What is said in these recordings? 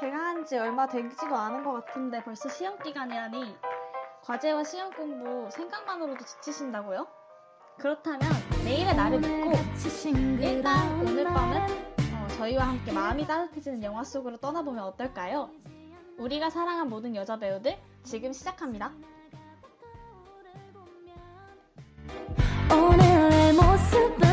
개강한 지 얼마 되지도 않은 것 같은데 벌써 시험기간이라니 과제와 시험 공부 생각만으로도 지치신다고요? 그렇다면 내일의 나를 믿고 일단 오늘 밤은 저희와 함께 마음이 따뜻해지는 영화 속으로 떠나보면 어떨까요? 우리가 사랑한 모든 여자 배우들 지금 시작합니다. 오늘의 모습은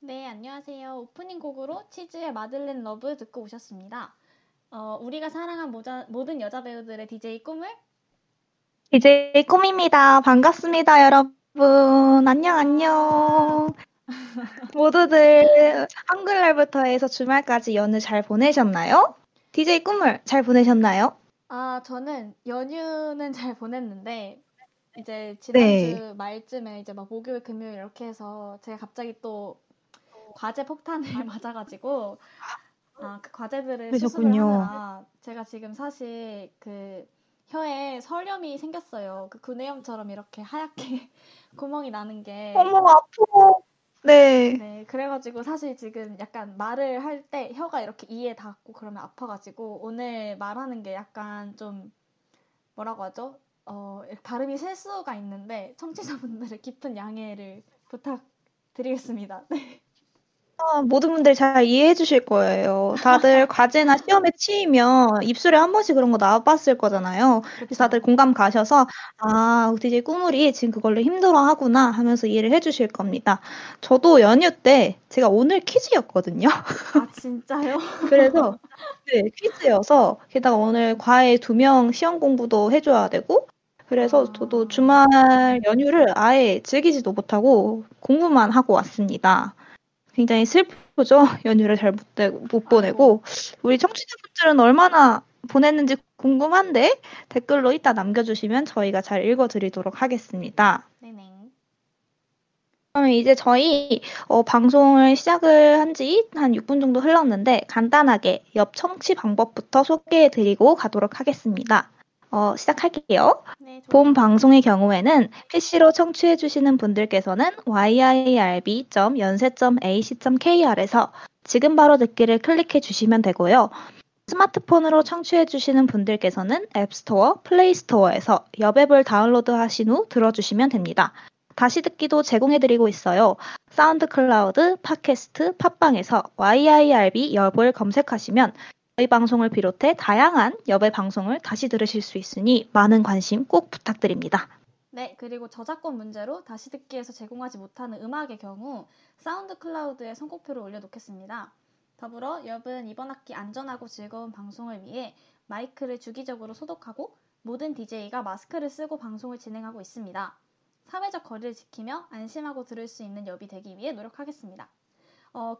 네, 안녕하세요. 오프닝 곡으로 치즈의 마들렌 러브 듣고 오셨습니다. 우리가 사랑한 모든 여자 배우들의 DJ 꿈을 DJ 꿈입니다. 반갑습니다, 여러분. 안녕. 모두들 한글날부터 해서 주말까지 연휴 잘 보내셨나요? DJ 꿈을 잘 보내셨나요? 아, 저는 연휴는 잘 보냈는데 이제 지난주 말쯤에 이제 막 목요일, 금요일 이렇게 해서 제가 갑자기 또 과제 폭탄을 맞아가지고 그 과제들을 수습하느라 제가 지금 사실 그 혀에 설염이 생겼어요. 그 구내염처럼 이렇게 하얗게 구멍이 나는 게 어머 아프고 네 그래가지고 사실 지금 약간 말을 할 때 혀가 이렇게 이에 닿고 그러면 아파가지고 오늘 말하는 게 약간 좀 뭐라고 하죠? 발음이 실수가 있는데 청취자분들의 깊은 양해를 부탁드리겠습니다. 네. 모든 분들 잘 이해해 주실 거예요. 다들 과제나 시험에 치이면 입술에 한 번씩 그런 거 나와봤을 거잖아요. 그래서 다들 공감 가셔서 아, DJ 꾸물이 지금 그걸로 힘들어하구나 하면서 이해를 해 주실 겁니다. 저도 연휴 때 제가 오늘 퀴즈였거든요. 아, 진짜요? 그래서 퀴즈여서 게다가 오늘 과외 2명 시험 공부도 해줘야 되고 그래서 저도 주말 연휴를 아예 즐기지도 못하고 공부만 하고 왔습니다. 굉장히 슬프죠. 연휴를 잘 못 보내고 우리 청취자분들은 얼마나 보냈는지 궁금한데 댓글로 이따 남겨주시면 저희가 잘 읽어드리도록 하겠습니다. 네네. 그러면 이제 저희 방송을 시작을 한 지 한 6분 정도 흘렀는데 간단하게 옆 청취 방법부터 소개해드리고 가도록 하겠습니다. 시작할게요. 네, 본 방송의 경우에는 PC로 청취해주시는 분들께서는 yirb.연세.ac.kr에서 지금 바로 듣기를 클릭해주시면 되고요. 스마트폰으로 청취해주시는 분들께서는 앱스토어, 플레이스토어에서 여앱을 다운로드 하신 후 들어주시면 됩니다. 다시 듣기도 제공해드리고 있어요. 사운드클라우드, 팟캐스트, 팟빵에서 yirb 여앱을 검색하시면 저희 방송을 비롯해 다양한 여배 방송을 다시 들으실 수 있으니 많은 관심 꼭 부탁드립니다. 네, 그리고 저작권 문제로 다시 듣기에서 제공하지 못하는 음악의 경우 사운드 클라우드에 선곡표를 올려놓겠습니다. 더불어 여배는 이번 학기 안전하고 즐거운 방송을 위해 마이크를 주기적으로 소독하고 모든 DJ가 마스크를 쓰고 방송을 진행하고 있습니다. 사회적 거리를 지키며 안심하고 들을 수 있는 여비 되기 위해 노력하겠습니다.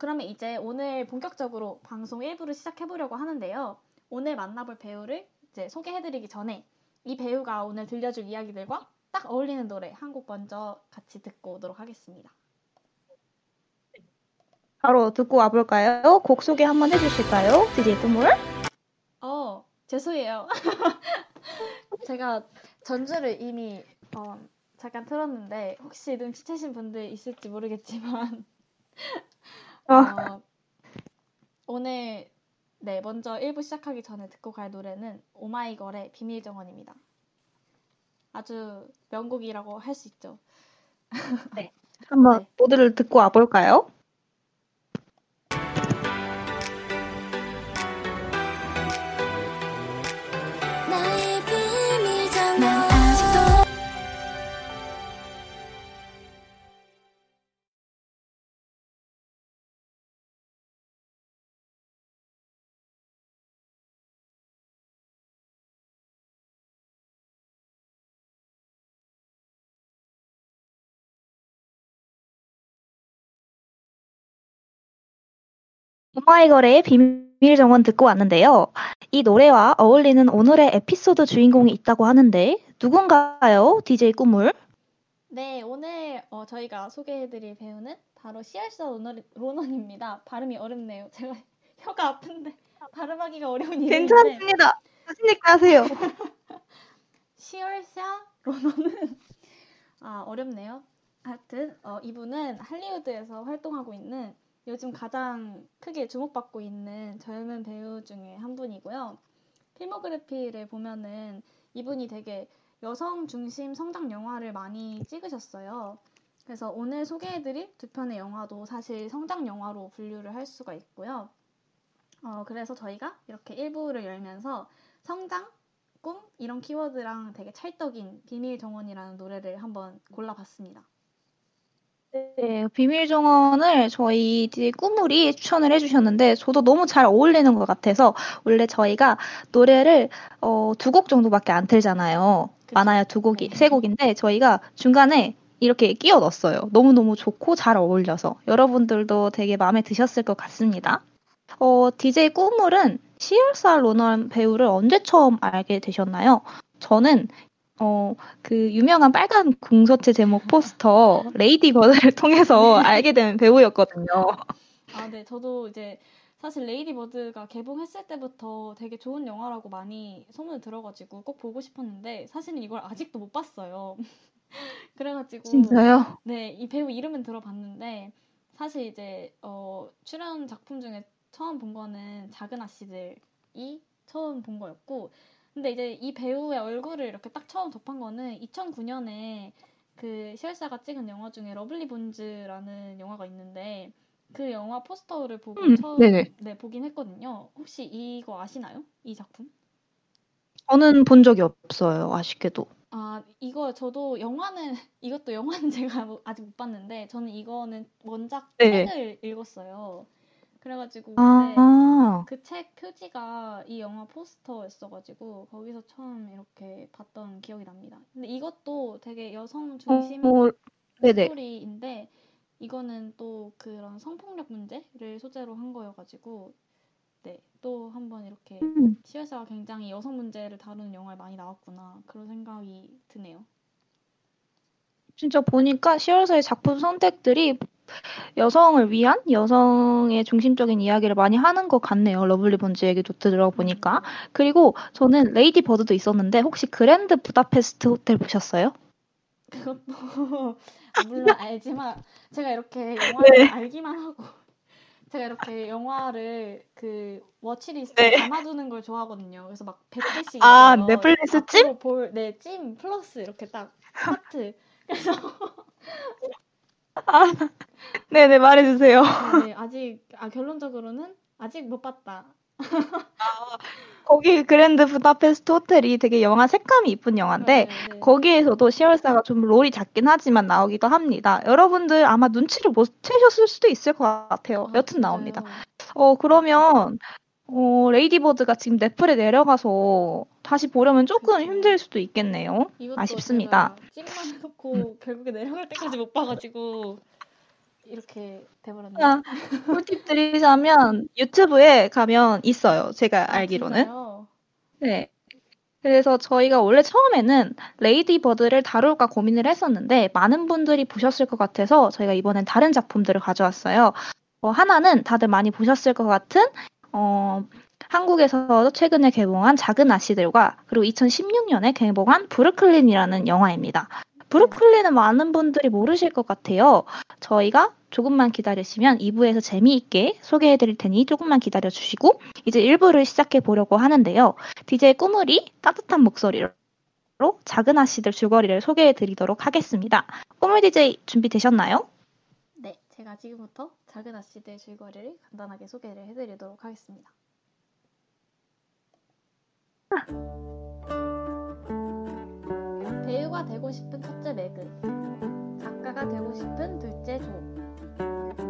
그러면 이제 오늘 본격적으로 방송 1부를 시작해보려고 하는데요. 오늘 만나볼 배우를 이제 소개해드리기 전에 이 배우가 오늘 들려줄 이야기들과 딱 어울리는 노래 한 곡 먼저 같이 듣고 오도록 하겠습니다. 바로 듣고 와볼까요? 곡 소개 한번 해주실까요? DJ 꾸물? 죄송해요. 제가 전주를 이미 잠깐 틀었는데 혹시 눈치채신 분들 있을지 모르겠지만 오늘 먼저 1부 시작하기 전에 듣고 갈 노래는 오마이걸의 비밀정원입니다. 아주 명곡이라고 할 수 있죠. 네, 한번 모두를 듣고 와볼까요? 오마이걸의 비밀정원 듣고 왔는데요. 이 노래와 어울리는 오늘의 에피소드 주인공이 있다고 하는데 누군가요? DJ 꾸물? 네, 오늘 저희가 소개해드릴 배우는 바로 sioarshé 로넌입니다. 발음이 어렵네요. 제가 혀가 아픈데 발음하기가 어려운 일인데 괜찮습니다. 자신있게 하세요. 시얼샤 로넌은 어렵네요. 하여튼 이분은 할리우드에서 활동하고 있는 요즘 가장 크게 주목받고 있는 젊은 배우 중에 한 분이고요. 필모그래피를 보면은 이분이 되게 여성 중심 성장 영화를 많이 찍으셨어요. 그래서 오늘 소개해드릴 두 편의 영화도 사실 성장 영화로 분류를 할 수가 있고요. 그래서 저희가 이렇게 1부를 열면서 성장, 꿈 이런 키워드랑 되게 찰떡인 비밀 정원이라는 노래를 한번 골라봤습니다. 네, 비밀 정원을 저희 꾸물이 추천을 해주셨는데 저도 너무 잘 어울리는 것 같아서 원래 저희가 노래를 2곡 정도밖에 안 틀잖아요. 그치? 많아야 2곡이, 3곡인데 저희가 중간에 이렇게 끼워 넣었어요. 너무너무 좋고 잘 어울려서 여러분들도 되게 마음에 드셨을 것 같습니다. DJ 꾸물은 시얼샤 로난 배우를 언제 처음 알게 되셨나요? 저는 그 유명한 빨간 공서체 제목 포스터 레이디 버드를 통해서 알게 된 배우였거든요. 아, 네. 저도 이제 사실 레이디 버드가 개봉했을 때부터 되게 좋은 영화라고 많이 소문을 들어가지고 꼭 보고 싶었는데 사실은 이걸 아직도 못 봤어요. 그래가지고 진짜요? 네, 이 배우 이름은 들어봤는데 사실 이제 출연 작품 중에 처음 본 거는 작은 아씨들이 처음 본 거였고, 근데 이제 이 배우의 얼굴을 이렇게 딱 처음 접한 거는 2009년에 그 시얼샤가 찍은 영화 중에 러블리 본즈라는 영화가 있는데 그 영화 포스터를 보고 처음 네, 보긴 했거든요. 혹시 이거 아시나요? 이 작품? 저는 본 적이 없어요. 아쉽게도. 아, 이거 저도 영화는 이것도 영화는 제가 아직 못 봤는데 저는 이거는 원작 책을 읽었어요. 그래가지고 그 책 표지가 이 영화 포스터였어가지고 거기서 처음 이렇게 봤던 기억이 납니다. 근데 이것도 되게 여성 중심 스토리인데 이거는 또 그런 성폭력 문제를 소재로 한 거여가지고 네, 또 한번 이렇게 시얼샤가 굉장히 여성 문제를 다루는 영화에 많이 나왔구나 그런 생각이 드네요. 진짜 보니까 시얼샤의 작품 선택들이 여성을 위한 여성의 중심적인 이야기를 많이 하는 것 같네요. 러블리 본즈 얘기도 들어보니까. 그리고 저는 레이디 버드도 있었는데 혹시 그랜드 부다페스트 호텔 보셨어요? 그것도 물론 알지만 제가 이렇게 영화를 알기만 하고 제가 이렇게 영화를 그 워치리스트에 담아두는 걸 좋아하거든요. 그래서 막 100개씩 넷플릭스 찜? 네, 찜 플러스 이렇게 딱 하트. 그래서 네네 말해주세요. 네, 아직 결론적으로는 아직 못 봤다. 거기 그랜드 부다페스트 호텔이 되게 영화 색감이 이쁜 영화인데 네네. 거기에서도 시얼샤가 좀 롤이 작긴 하지만 나오기도 합니다. 여러분들 아마 눈치를 못 채셨을 수도 있을 것 같아요. 여튼 나옵니다. 그러면 레이디버드가 지금 넷플에 내려가서 다시 보려면 조금 힘들 수도 있겠네요. 아쉽습니다. 찜만 해놓고 결국에 내려갈 때까지 못 봐가지고 이렇게 돼버렸네요. 꿀팁 드리자면 유튜브에 가면 있어요. 제가 알기로는. 진짜요? 네. 그래서 저희가 원래 처음에는 레이디버드를 다룰까 고민을 했었는데 많은 분들이 보셨을 것 같아서 저희가 이번엔 다른 작품들을 가져왔어요. 하나는 다들 많이 보셨을 것 같은 한국에서 최근에 개봉한 작은 아씨들과 그리고 2016년에 개봉한 브루클린이라는 영화입니다. 브루클린은 많은 분들이 모르실 것 같아요. 저희가 조금만 기다리시면 2부에서 재미있게 소개해드릴 테니 조금만 기다려주시고 이제 1부를 시작해보려고 하는데요. DJ 꾸물이 따뜻한 목소리로 작은 아씨들 줄거리를 소개해드리도록 하겠습니다. 꾸물 DJ 준비되셨나요? 네, 제가 지금부터 작은 아씨들 줄거리를 간단하게 소개를 해드리도록 하겠습니다. 배우가 되고 싶은 첫째 매그, 작가가 되고 싶은 둘째 조,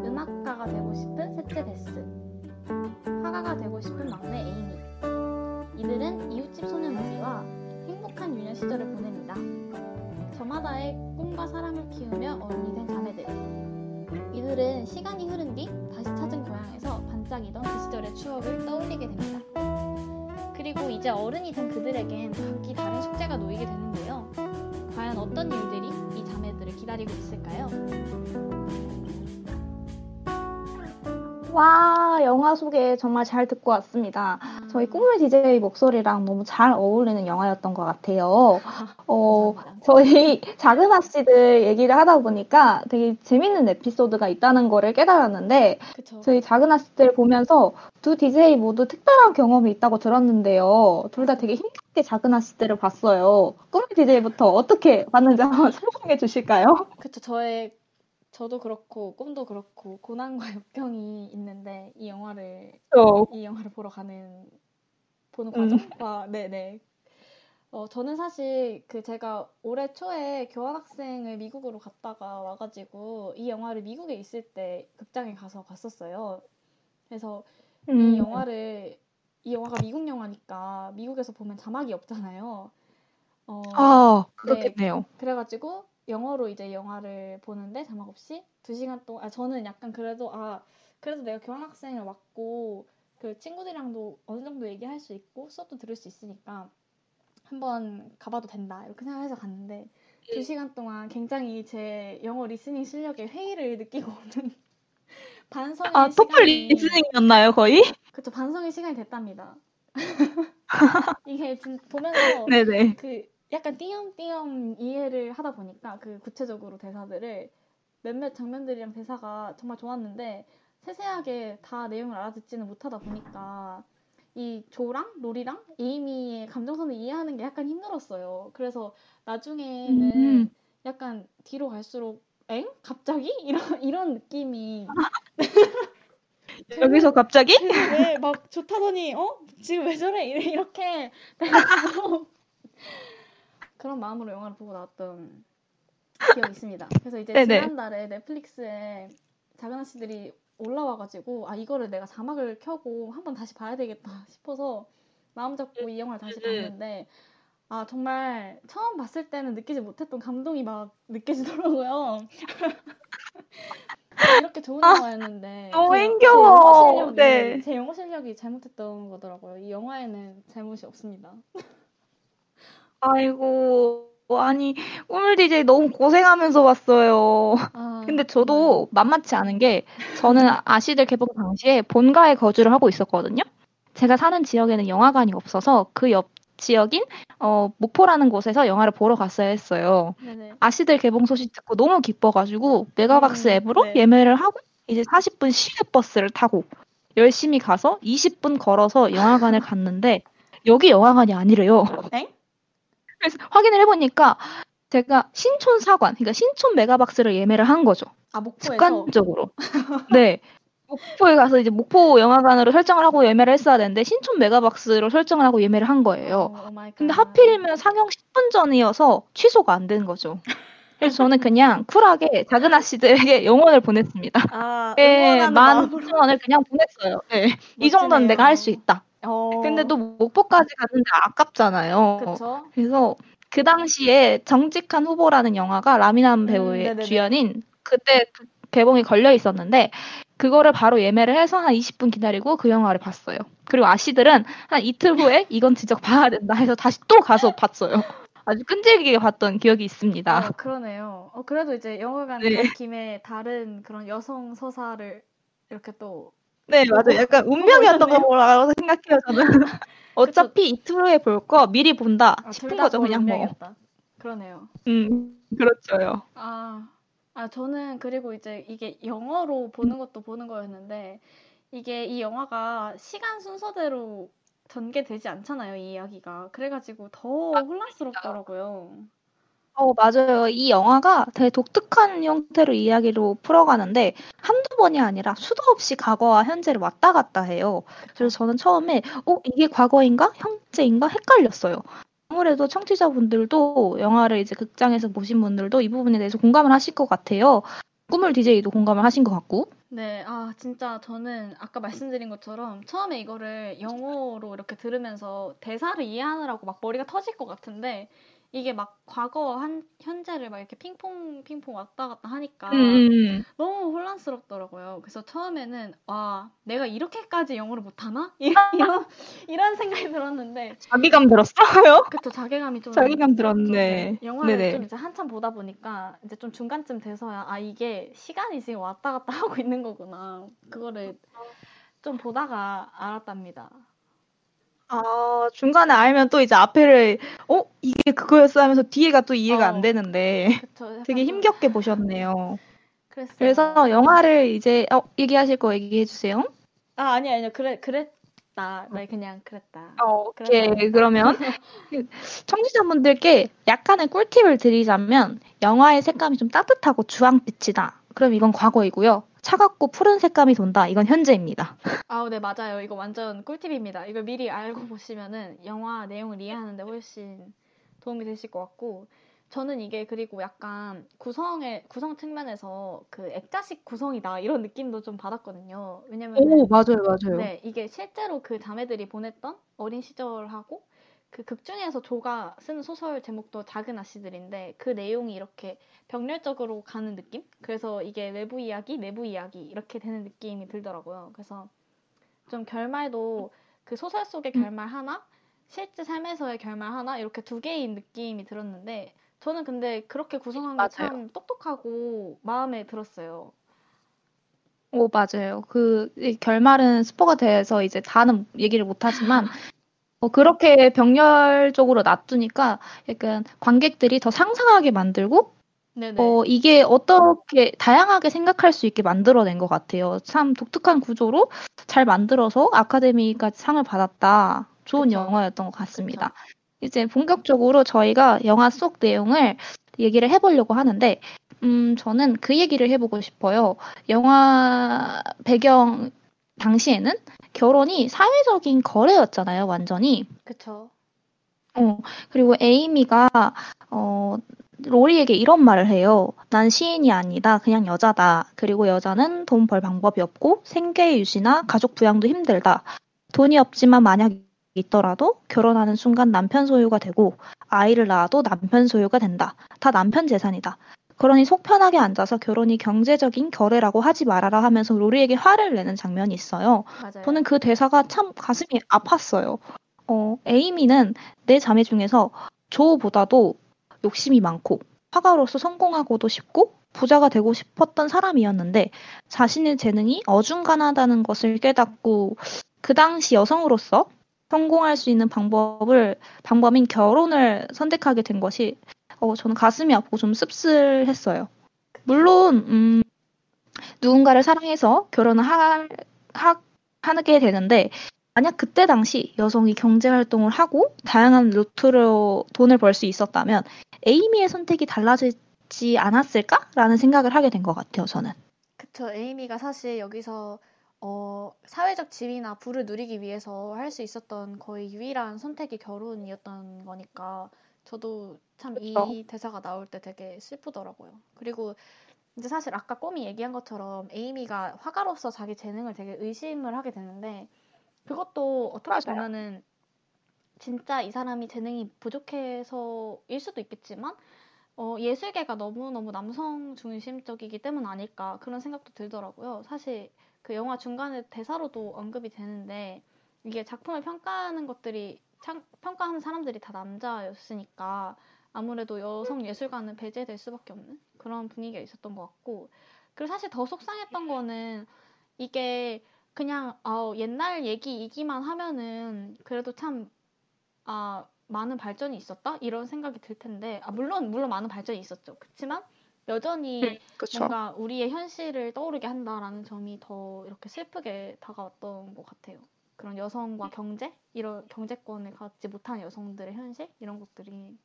음악가가 되고 싶은 셋째 데스, 화가가 되고 싶은 막내 에이미. 이들은 이웃집 소녀놀이와 행복한 유년 시절을 보냅니다. 저마다의 꿈과 사랑을 키우며 어른이 된 자매들. 이들은 시간이 흐른 뒤 다시 찾은 고향에서 반짝이던 그 시절의 추억을 떠올리게 됩니다. 그리고 이제 어른이 된 그들에겐 각기 다른 숙제가 놓이게 되는데요. 과연 어떤 일들이 이 자매들을 기다리고 있을까요? 와, 영화 소개 정말 잘 듣고 왔습니다. 저희 꿈의 DJ 목소리랑 너무 잘 어울리는 영화였던 것 같아요. 저희 작은 학씨들 얘기를 하다 보니까 되게 재밌는 에피소드가 있다는 거를 깨달았는데, 그쵸. 저희 작은 학씨들 보면서 두 DJ 모두 특별한 경험이 있다고 들었는데요. 둘 다 되게 힘겹게 작은 학씨들을 봤어요. 꿈의 DJ부터 어떻게 봤는지 한번 설명해 주실까요? 그쵸, 저도 그렇고 꿈도 그렇고 고난과 역경이 있는데 이 영화를 보러 가는 보는 과정과 네네. 저는 사실 제가 올해 초에 교환학생을 미국으로 갔다가 와가지고 이 영화를 미국에 있을 때 극장에 가서 봤었어요. 그래서 이 영화가 미국 영화니까 미국에서 보면 자막이 없잖아요. 그렇겠네요. 네, 그래가지고 영어로 이제 영화를 보는데 자막 없이 2시간 동안 저는 약간 그래도 내가 교환학생을 왔고 그 친구들이랑도 어느 정도 얘기할 수 있고 수업도 들을 수 있으니까 한번 가봐도 된다 이렇게 생각해서 갔는데 2시간 동안 굉장히 제 영어 리스닝 실력에 회의를 느끼고 오는 반성의 시간이 토플 리스닝이었나요 거의? 그렇죠. 반성의 시간이 됐답니다. 이게 보면서 네네. 약간 띄엄띄엄 이해를 하다 보니까 구체적으로 대사들을 몇몇 장면들이랑 대사가 정말 좋았는데 세세하게 다 내용을 알아듣지는 못하다 보니까 이 조랑 로리랑 에이미의 감정선을 이해하는 게 약간 힘들었어요. 그래서 나중에는 약간 뒤로 갈수록 엥? 갑자기? 이런 느낌이 여기서 갑자기? 네, 막 좋다더니 지금 왜 저래? 이렇게 그런 마음으로 영화를 보고 나왔던 기억이 있습니다. 그래서 이제 네네. 지난달에 넷플릭스에 작은 아씨들이 올라와가지고 이거를 내가 자막을 켜고 한번 다시 봐야 되겠다 싶어서 마음 잡고 이 영화를 다시 봤는데 정말 처음 봤을 때는 느끼지 못했던 감동이 막 느껴지더라고요. 이렇게 좋은 영화였는데 너무 힘겨워. 네. 제 영어 실력이 잘못했던 거더라고요. 이 영화에는 잘못이 없습니다. 아이고, 아니 꿈을 DJ 너무 고생하면서 봤어요. 근데 저도 만만치 않은 게 저는 아씨들 개봉 당시에 본가에 거주를 하고 있었거든요. 제가 사는 지역에는 영화관이 없어서 그 옆 지역인 목포라는 곳에서 영화를 보러 갔어야 했어요. 네네. 아씨들 개봉 소식 듣고 너무 기뻐가지고 메가박스 앱으로 네. 예매를 하고 이제 40분 시내버스를 타고 열심히 가서 20분 걸어서 영화관을 갔는데 여기 영화관이 아니래요. 엥? 그래서 확인을 해보니까 제가 신촌사관, 그러니까 신촌 메가박스를 예매를 한 거죠. 목포에서? 습관적으로. 네. 목포에 가서 이제 목포 영화관으로 설정을 하고 예매를 했어야 되는데 신촌 메가박스로 설정을 하고 예매를 한 거예요. 근데 하필이면 상영 10분 전이어서 취소가 안 된 거죠. 그래서 저는 그냥 쿨하게 작은 아씨들에게 영혼을 보냈습니다. 네, 19,000원을 그냥 보냈어요. 네. 이 정도는 내가 할 수 있다. 근데 또 목포까지 갔는데 아깝잖아요. 그쵸? 그래서 그 당시에 정직한 후보라는 영화가 라미남 배우의 주연인 그때 개봉이 걸려 있었는데 그거를 바로 예매를 해서 한 20분 기다리고 그 영화를 봤어요. 그리고 아씨들은 한 이틀 후에 이건 진짜 봐야 된다 해서 다시 또 가서 봤어요. 아주 끈질기게 봤던 기억이 있습니다. 그러네요. 그래도 이제 영화관 간 김에 다른 그런 여성 서사를 이렇게 또 네, 맞아요. 약간 운명이었던 거라고 생각해요, 저는. 어차피 이틀 후에 볼 거 미리 본다 싶은 거죠, 그냥 운명이었다. 뭐. 그러네요. 그렇죠요. 저는 그리고 이제 이게 영어로 보는 것도 보는 거였는데 이게 이 영화가 시간 순서대로 전개되지 않잖아요, 이 이야기가. 그래가지고 더 혼란스럽더라고요. 맞아요. 이 영화가 되게 독특한 형태로 이야기로 풀어가는데 한두 번이 아니라 수도 없이 과거와 현재를 왔다 갔다 해요. 그래서 저는 처음에 이게 과거인가? 현재인가? 헷갈렸어요. 아무래도 청취자분들도 영화를 이제 극장에서 보신 분들도 이 부분에 대해서 공감을 하실 것 같아요. 꿈을 DJ도 공감을 하신 것 같고. 네, 진짜 저는 아까 말씀드린 것처럼 처음에 이거를 영어로 이렇게 들으면서 대사를 이해하느라고 막 머리가 터질 것 같은데 이게 막 과거와 현재를 막 이렇게 핑퐁 왔다 갔다 하니까 너무 혼란스럽더라고요. 그래서 처음에는 내가 이렇게까지 영어를 못하나? 이런 생각이 들었는데 자기감 들었어요? 그쵸, 자기감 들었네. 영화를 네네. 좀 이제 한참 보다 보니까 이제 좀 중간쯤 돼서야 이게 시간이 지금 왔다 갔다 하고 있는 거구나. 그거를 좀 보다가 알았답니다. 아, 중간에 알면 또 이제 앞에를, 이게 그거였어 하면서 뒤에가 또 이해가 안 되는데 그쵸. 되게 약간 좀 힘겹게 보셨네요. 그랬어요. 그래서 영화를 이제, 얘기하실 거 얘기해 주세요. 아, 아니요. 그랬다. 나 그냥 그랬다. 오케이. 그러면 청취자분들께 약간의 꿀팁을 드리자면, 영화의 색감이 좀 따뜻하고 주황빛이다. 그럼 이건 과거이고요. 차갑고 푸른 색감이 돈다. 이건 현재입니다. 아, 네, 맞아요. 이거 완전 꿀팁입니다. 이걸 미리 알고 보시면은 영화 내용을 이해하는데 훨씬 도움이 되실 것 같고, 저는 이게 그리고 약간 구성 측면에서 그 액자식 구성이다 이런 느낌도 좀 받았거든요. 왜냐면 맞아요. 네, 이게 실제로 그 자매들이 보냈던 어린 시절하고 그 극중에서 조가 쓴 소설 제목도 작은 아씨들인데 그 내용이 이렇게 병렬적으로 가는 느낌? 그래서 이게 외부 이야기, 내부 이야기 이렇게 되는 느낌이 들더라고요. 그래서 좀 결말도 그 소설 속의 결말 하나, 실제 삶에서의 결말 하나 이렇게 두 개인 느낌이 들었는데, 저는 근데 그렇게 구성한 게 참 맞아요. 똑똑하고 마음에 들었어요. 오, 맞아요. 이 결말은 스포가 돼서 이제 다는 얘기를 못 하지만 그렇게 병렬적으로 놔두니까 약간 관객들이 더 상상하게 만들고, 네네. 이게 어떻게 다양하게 생각할 수 있게 만들어낸 것 같아요. 참 독특한 구조로 잘 만들어서 아카데미까지 상을 받았다. 좋은 그쵸. 영화였던 것 같습니다. 그쵸. 이제 본격적으로 저희가 영화 속 내용을 얘기를 해보려고 하는데, 저는 그 얘기를 해보고 싶어요. 영화 배경 당시에는 결혼이 사회적인 거래였잖아요, 완전히. 그쵸. 그리고 에이미가 로리에게 이런 말을 해요. 난 시인이 아니다. 그냥 여자다. 그리고 여자는 돈 벌 방법이 없고 생계 유지나 가족 부양도 힘들다. 돈이 없지만 만약 있더라도 결혼하는 순간 남편 소유가 되고 아이를 낳아도 남편 소유가 된다. 다 남편 재산이다. 그러니 속 편하게 앉아서 결혼이 경제적인 결례라고 하지 말아라 하면서 로리에게 화를 내는 장면이 있어요. 맞아요. 저는 그 대사가 참 가슴이 아팠어요. 에이미는 내 자매 중에서 조보다도 욕심이 많고 화가로서 성공하고도 싶고 부자가 되고 싶었던 사람이었는데, 자신의 재능이 어중간하다는 것을 깨닫고 그 당시 여성으로서 성공할 수 있는 방법인 결혼을 선택하게 된 것이 저는 가슴이 아프고 좀 씁쓸했어요. 물론 누군가를 사랑해서 결혼을 하게 되는데, 만약 그때 당시 여성이 경제활동을 하고 다양한 루트로 돈을 벌 수 있었다면 에이미의 선택이 달라지지 않았을까라는 생각을 하게 된 것 같아요, 저는. 그쵸. 에이미가 사실 여기서 사회적 지위나 부를 누리기 위해서 할 수 있었던 거의 유일한 선택이 결혼이었던 거니까, 저도 참 이 대사가 나올 때 되게 슬프더라고요. 그리고 이제 사실 아까 꼬미 얘기한 것처럼 에이미가 화가로서 자기 재능을 되게 의심을 하게 되는데, 그것도 어떻게 보면은 진짜 이 사람이 재능이 부족해서일 수도 있겠지만 예술계가 너무너무 남성 중심적이기 때문 아닐까 그런 생각도 들더라고요. 사실 그 영화 중간에 대사로도 언급이 되는데, 이게 작품을 평가하는 것들이 평가하는 사람들이 다 남자였으니까 아무래도 여성 예술가는 배제될 수밖에 없는 그런 분위기가 있었던 것 같고, 그리고 사실 더 속상했던 거는 이게 그냥 옛날 얘기이기만 하면은 그래도 참 많은 발전이 있었다 이런 생각이 들 텐데, 물론 많은 발전이 있었죠. 그렇지만 여전히 뭔가 우리의 현실을 떠오르게 한다라는 점이 더 이렇게 슬프게 다가왔던 것 같아요. 그런 여성과 경제? 이런 경제권을 갖지 못한 여성들의 현실? 이런 것들이.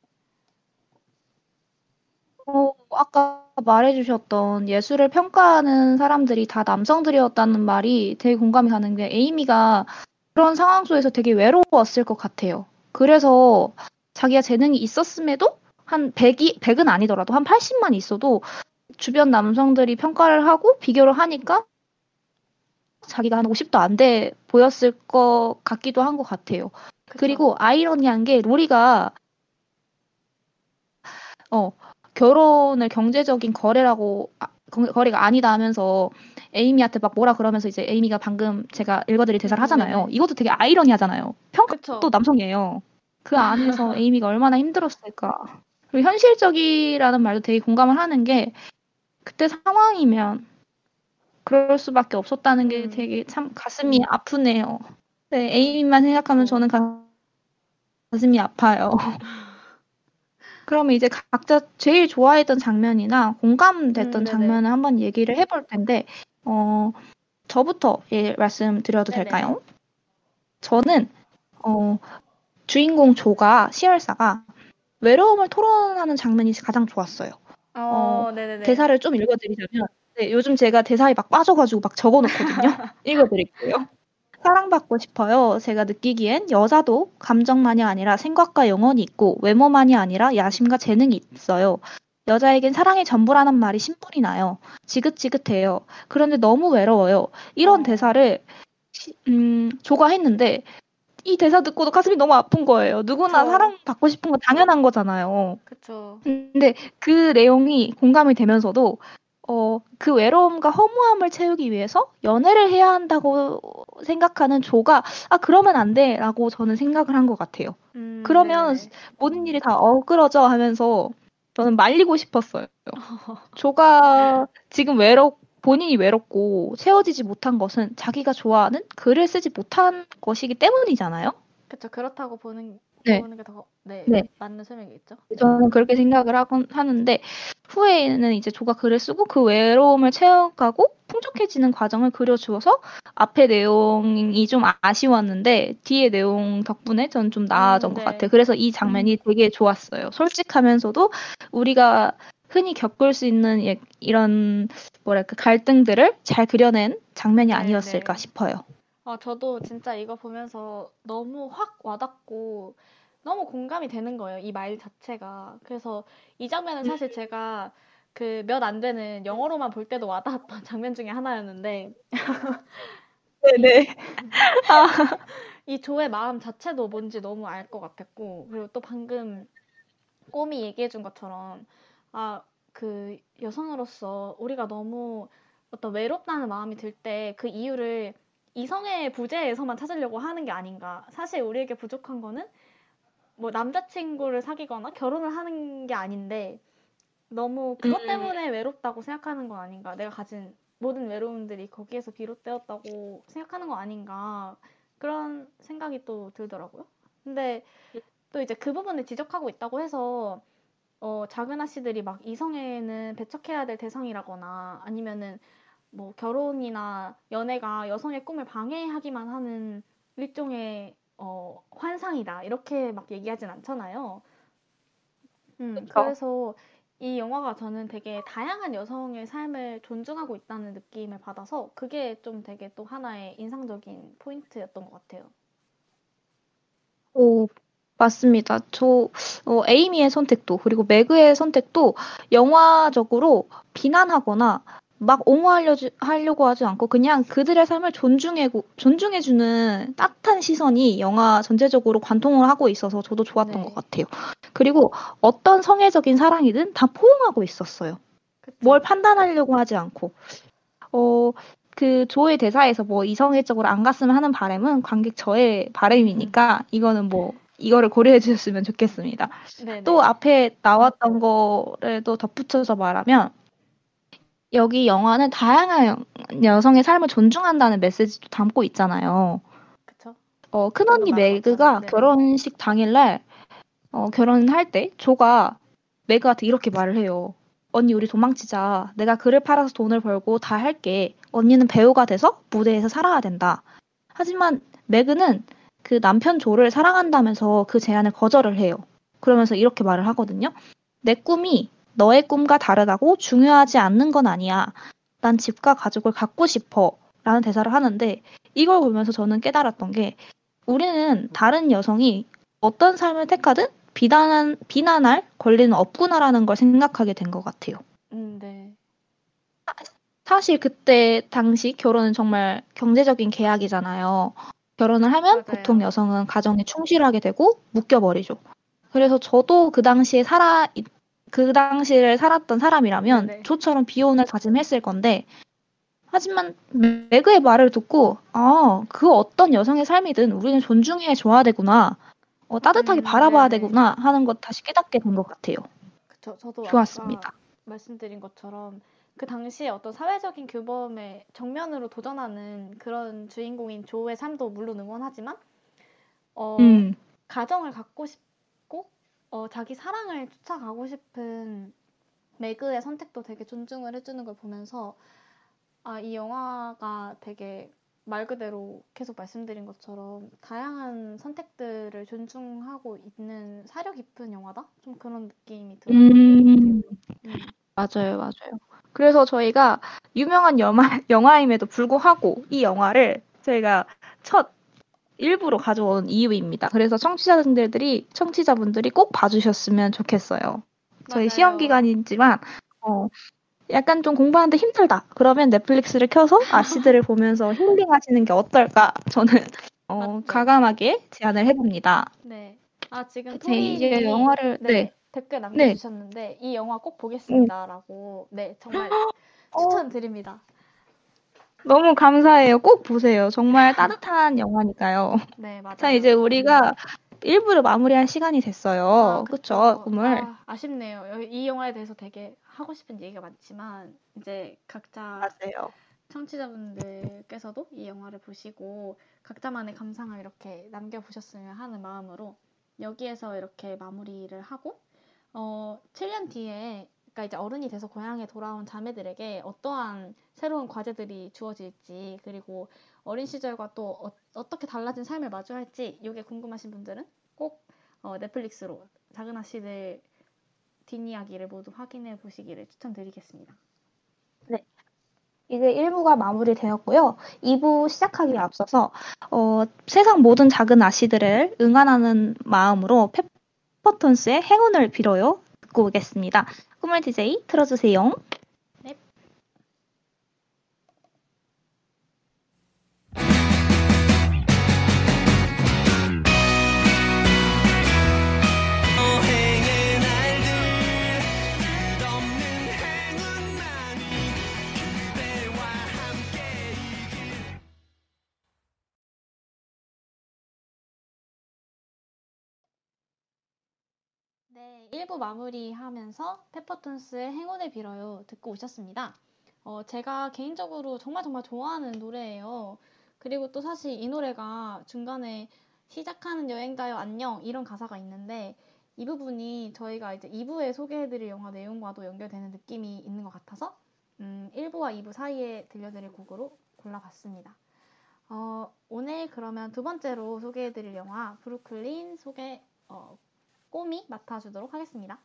아까 말해주셨던 예술을 평가하는 사람들이 다 남성들이었다는 말이 되게 공감이 가는 게, 에이미가 그런 상황 속에서 되게 외로웠을 것 같아요. 그래서 자기가 재능이 있었음에도 한 100은 아니더라도 한 80만 있어도 주변 남성들이 평가를 하고 비교를 하니까 자기가 한 50도 안 돼 보였을 것 같기도 한 것 같아요. 그쵸. 그리고 아이러니한 게, 로리가 결혼을 경제적인 거래가 아니다 하면서 에이미한테 막 뭐라 그러면서, 이제 에이미가 방금 제가 읽어드릴 대사를 하잖아요. 이것도 되게 아이러니하잖아요. 평가도 남성이에요. 그 안에서 에이미가 얼마나 힘들었을까. 그리고 현실적이라는 말도 되게 공감을 하는 게, 그때 상황이면 그럴 수밖에 없었다는 게 되게 참 가슴이 아프네요. 네, 애인만 생각하면 저는 가슴이 아파요. 그러면 이제 각자 제일 좋아했던 장면이나 공감됐던 장면을 한번 얘기를 해볼 텐데, 저부터 말씀드려도 될까요? 저는 주인공 조가, 시열사가 외로움을 토론하는 장면이 가장 좋았어요. 대사를 좀 읽어드리자면, 네, 요즘 제가 대사에 막 빠져가지고 막 적어놓거든요. 읽어드릴게요. 사랑받고 싶어요. 제가 느끼기엔 여자도 감정만이 아니라 생각과 영혼이 있고 외모만이 아니라 야심과 재능이 있어요. 여자에겐 사랑이 전부라는 말이 신분이 나요. 지긋지긋해요. 그런데 너무 외로워요. 이런 대사를 조가 했는데 이 대사 듣고도 가슴이 너무 아픈 거예요. 누구나 사랑받고 싶은 거 당연한 거잖아요. 그쵸. 근데 그 내용이 공감이 되면서도 그 외로움과 허무함을 채우기 위해서 연애를 해야 한다고 생각하는 조가 그러면 안 돼 라고 저는 생각을 한 것 같아요. 그러면 모든 일이 다 어그러져 하면서 저는 말리고 싶었어요. 조가 지금 본인이 외롭고 채워지지 못한 것은 자기가 좋아하는 글을 쓰지 못한 것이기 때문이잖아요. 그렇죠. 그렇다고 보는 게 더 맞는 설명이겠죠. 저는 그렇게 생각을 하는데 후에는 이제 조가 글을 쓰고 그 외로움을 채워가고 풍족해지는 과정을 그려주어서 앞에 내용이 좀 아쉬웠는데 뒤에 내용 덕분에 저는 좀 나아진 것 같아요. 그래서 이 장면이 되게 좋았어요. 솔직하면서도 우리가 흔히 겪을 수 있는 이런 뭐랄까 갈등들을 잘 그려낸 장면이 아니었을까 싶어요. 저도 진짜 이거 보면서 너무 확 와닿고 너무 공감이 되는 거예요. 이 말 자체가. 그래서 이 장면은 사실 제가 그 몇 안 되는 영어로만 볼 때도 와닿았던 장면 중에 하나였는데 이 조의 마음 자체도 뭔지 너무 알 것 같았고, 그리고 또 방금 꼬미 얘기해준 것처럼 그 여성으로서 우리가 너무 어떤 외롭다는 마음이 들 때 그 이유를 이성의 부재에서만 찾으려고 하는 게 아닌가. 사실 우리에게 부족한 거는 뭐 남자친구를 사귀거나 결혼을 하는 게 아닌데 너무 그것 때문에 외롭다고 생각하는 건 아닌가. 내가 가진 모든 외로움들이 거기에서 비롯되었다고 생각하는 건 아닌가. 그런 생각이 또 들더라고요. 근데 또 이제 그 부분을 지적하고 있다고 해서 작은 아씨들이 막 이성에는 배척해야 될 대상이라거나 아니면은 뭐 결혼이나 연애가 여성의 꿈을 방해하기만 하는 일종의 환상이다 이렇게 막 얘기하진 않잖아요. 그래서 이 영화가 저는 되게 다양한 여성의 삶을 존중하고 있다는 느낌을 받아서 그게 좀 되게 또 하나의 인상적인 포인트였던 것 같아요. 오, 맞습니다. 에이미의 선택도 그리고 매그의 선택도 영화적으로 비난하거나 막 옹호하려고 하지 않고 그냥 그들의 삶을 존중해주는 따뜻한 시선이 영화 전체적으로 관통을 하고 있어서 저도 좋았던 것 같아요. 그리고 어떤 성애적인 사랑이든 다 포용하고 있었어요. 그쵸. 뭘 판단하려고 하지 않고. 그 조의 대사에서 뭐 이성애적으로 안 갔으면 하는 바람은 관객 저의 바람이니까 이거는 뭐 이거를 고려해 주셨으면 좋겠습니다. 또 앞에 나왔던 거를 또 덧붙여서 말하면 여기 영화는 다양한 여성의 삶을 존중한다는 메시지도 담고 있잖아요. 그쵸? 큰언니 매그가 결혼식 당일날 결혼할 때 조가 매그한테 이렇게 말을 해요. 언니 우리 도망치자. 내가 글을 팔아서 돈을 벌고 다 할게. 언니는 배우가 돼서 무대에서 살아야 된다. 하지만 매그는 그 남편 조를 사랑한다면서 그 제안을 거절을 해요. 그러면서 이렇게 말을 하거든요. 내 꿈이 너의 꿈과 다르다고 중요하지 않는 건 아니야. 난 집과 가족을 갖고 싶어. 라는 대사를 하는데 이걸 보면서 저는 깨달았던 게 우리는 다른 여성이 어떤 삶을 택하든 비난할 권리는 없구나라는 걸 생각하게 된 것 같아요. 사실 그때 당시 결혼은 정말 경제적인 계약이잖아요. 결혼을 하면 보통 여성은 가정에 충실하게 되고 묶여버리죠. 그래서 저도 그 당시에 그 당시를 살았던 사람이라면 조처럼 비혼을 다짐했을 건데 하지만 매그의 말을 듣고 그 어떤 여성의 삶이든 우리는 존중해줘야 되구나, 따뜻하게 바라봐야 되구나 하는 것 다시 깨닫게 된 것 같아요. 그쵸, 저도 좋았습니다. 아까 말씀드린 것처럼 그 당시에 어떤 사회적인 규범에 정면으로 도전하는 그런 주인공인 조의 삶도 물론 응원하지만 가정을 갖고 싶고 자기 사랑을 쫓아가고 싶은 매그의 선택도 되게 존중을 해주는 걸 보면서 아, 이 영화가 되게 말 그대로 계속 말씀드린 것처럼 다양한 선택들을 존중하고 있는 사려 깊은 영화다? 좀 그런 느낌이 들어요. 맞아요, 맞아요. 그래서 저희가 유명한 영화임에도 불구하고 이 영화를 저희가 첫 일부로 가져온 이유입니다. 그래서 청취자분들이 꼭 봐주셨으면 좋겠어요. 맞아요. 저희 시험 기간이지만 약간 좀 공부하는데 힘들다. 그러면 넷플릭스를 켜서 아씨들을 보면서 힐링하시는 게 어떨까? 저는 가감하게 제안을 해봅니다. 네. 아 지금 토니 이제 영화를 댓글 남겨주셨는데 이 영화 꼭 보겠습니다라고 정말 추천드립니다. 너무 감사해요. 꼭 보세요. 정말 따뜻한 영화니까요. 네 맞아요. 자 이제 우리가 일부를 마무리할 시간이 됐어요. 아, 그렇죠. 꿈을. 아, 아쉽네요. 이 영화에 대해서 되게 하고 싶은 얘기가 많지만 이제 각자 청취자분들께서도 이 영화를 보시고 각자만의 감상을 이렇게 남겨보셨으면 하는 마음으로 여기에서 이렇게 마무리를 하고 7년 뒤에 그러니까 이제 어른이 돼서 고향에 돌아온 자매들에게 어떠한 새로운 과제들이 주어질지 그리고 어린 시절과 또 어떻게 달라진 삶을 마주할지 이게 궁금하신 분들은 꼭 넷플릭스로 작은 아씨들 뒷이야기를 모두 확인해 보시기를 추천드리겠습니다. 네. 이제 1부가 마무리되었고요. 2부 시작하기에 앞서서 세상 모든 작은 아씨들을 응원하는 마음으로 페퍼톤스의 행운을 빌어요. 듣고 오겠습니다. 꿈을 DJ 틀어주세요. 넵. 네, 1부 마무리하면서 페퍼톤스의 행운을 빌어요 듣고 오셨습니다. 제가 개인적으로 정말 좋아하는 노래예요. 그리고 또 사실 이 노래가 중간에 시작하는 여행가요 안녕 이런 가사가 있는데 이 부분이 저희가 이제 2부에 소개해드릴 영화 내용과도 연결되는 느낌이 있는 것 같아서 1부와 2부 사이에 들려드릴 곡으로 골라봤습니다. 오늘 그러면 두 번째로 소개해드릴 영화 브루클린 소개 꼬미 맡아주도록 하겠습니다.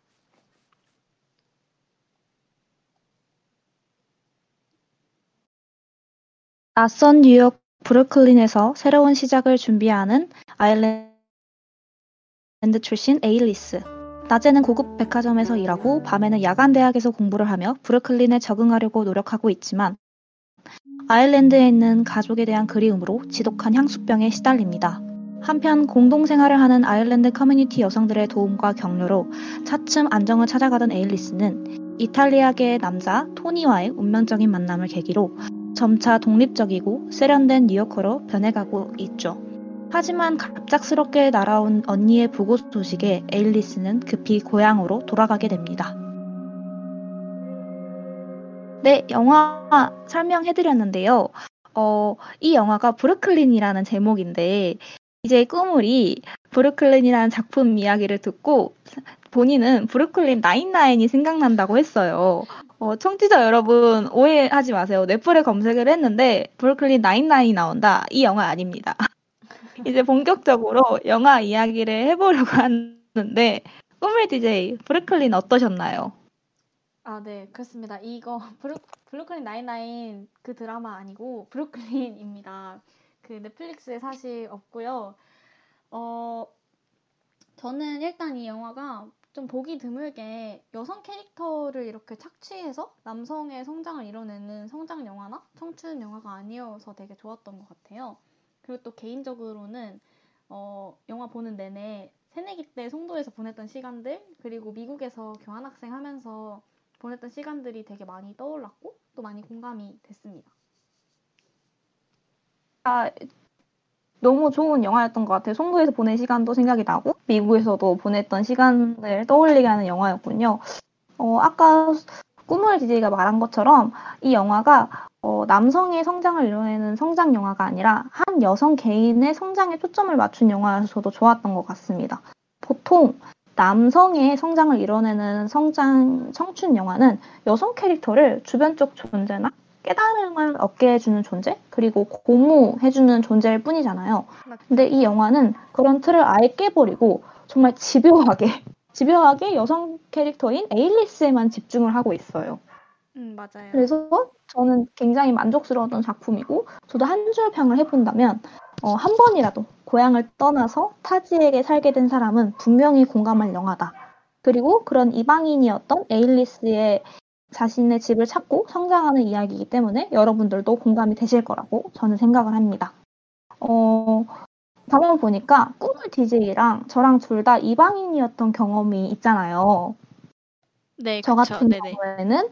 낯선 뉴욕 브루클린에서 새로운 시작을 준비하는 아일랜드 출신 에일리스. 낮에는 고급 백화점에서 일하고 밤에는 야간 대학에서 공부를 하며 브루클린에 적응하려고 노력하고 있지만 아일랜드에 있는 가족에 대한 그리움으로 지독한 향수병에 시달립니다. 한편 공동생활을 하는 아일랜드 커뮤니티 여성들의 도움과 격려로 차츰 안정을 찾아가던 에일리스는 이탈리아계의 남자 토니와의 운명적인 만남을 계기로 점차 독립적이고 세련된 뉴요커로 변해가고 있죠. 하지만 갑작스럽게 날아온 언니의 부고 소식에 에일리스는 급히 고향으로 돌아가게 됩니다. 네, 영화 설명해드렸는데요. 이 영화가 브루클린이라는 제목인데 이제 꾸물이 브루클린이라는 작품 이야기를 듣고 본인은 브루클린 99이 생각난다고 했어요. 청취자 여러분 오해하지 마세요. 넷플에 검색을 했는데 브루클린 99이 나온다. 이 영화 아닙니다. 이제 본격적으로 영화 이야기를 해보려고 하는데 꾸물 DJ 브루클린 어떠셨나요? 아, 네 그렇습니다. 이거 브루클린 99 그 드라마 아니고 브루클린입니다. 그 넷플릭스에 사실 없고요. 저는 일단 이 영화가 좀 보기 드물게 여성 캐릭터를 이렇게 착취해서 남성의 성장을 이뤄내는 성장 영화나 청춘 영화가 아니어서 되게 좋았던 것 같아요. 그리고 또 개인적으로는 영화 보는 내내 새내기 때 송도에서 보냈던 시간들 그리고 미국에서 교환학생 하면서 보냈던 시간들이 되게 많이 떠올랐고 또 많이 공감이 됐습니다. 너무 좋은 영화였던 것 같아요. 송도에서 보낸 시간도 생각이 나고 미국에서도 보냈던 시간을 떠올리게 하는 영화였군요. 아까 꾸물 DJ가 말한 것처럼 이 영화가 남성의 성장을 이뤄내는 성장 영화가 아니라 한 여성 개인의 성장에 초점을 맞춘 영화여서 저도 좋았던 것 같습니다. 보통 남성의 성장을 이뤄내는 청춘 영화는 여성 캐릭터를 주변적 존재나 깨달음을 얻게 해주는 존재, 그리고 고무해주는 존재일 뿐이잖아요. 근데 이 영화는 그런 틀을 아예 깨버리고 정말 집요하게 여성 캐릭터인 에일리스에만 집중을 하고 있어요. 맞아요. 그래서 저는 굉장히 만족스러웠던 작품이고, 저도 한 줄 평을 해본다면 한 번이라도 고향을 떠나서 타지에게 살게 된 사람은 분명히 공감할 영화다. 그리고 그런 이방인이었던 에일리스의 자신의 집을 찾고 성장하는 이야기이기 때문에 여러분들도 공감이 되실 거라고 저는 생각을 합니다. 방금 보니까 꿈을 DJ랑 저랑 둘 다 이방인이었던 경험이 있잖아요. 네, 저 그쵸. 같은 네네. 경우에는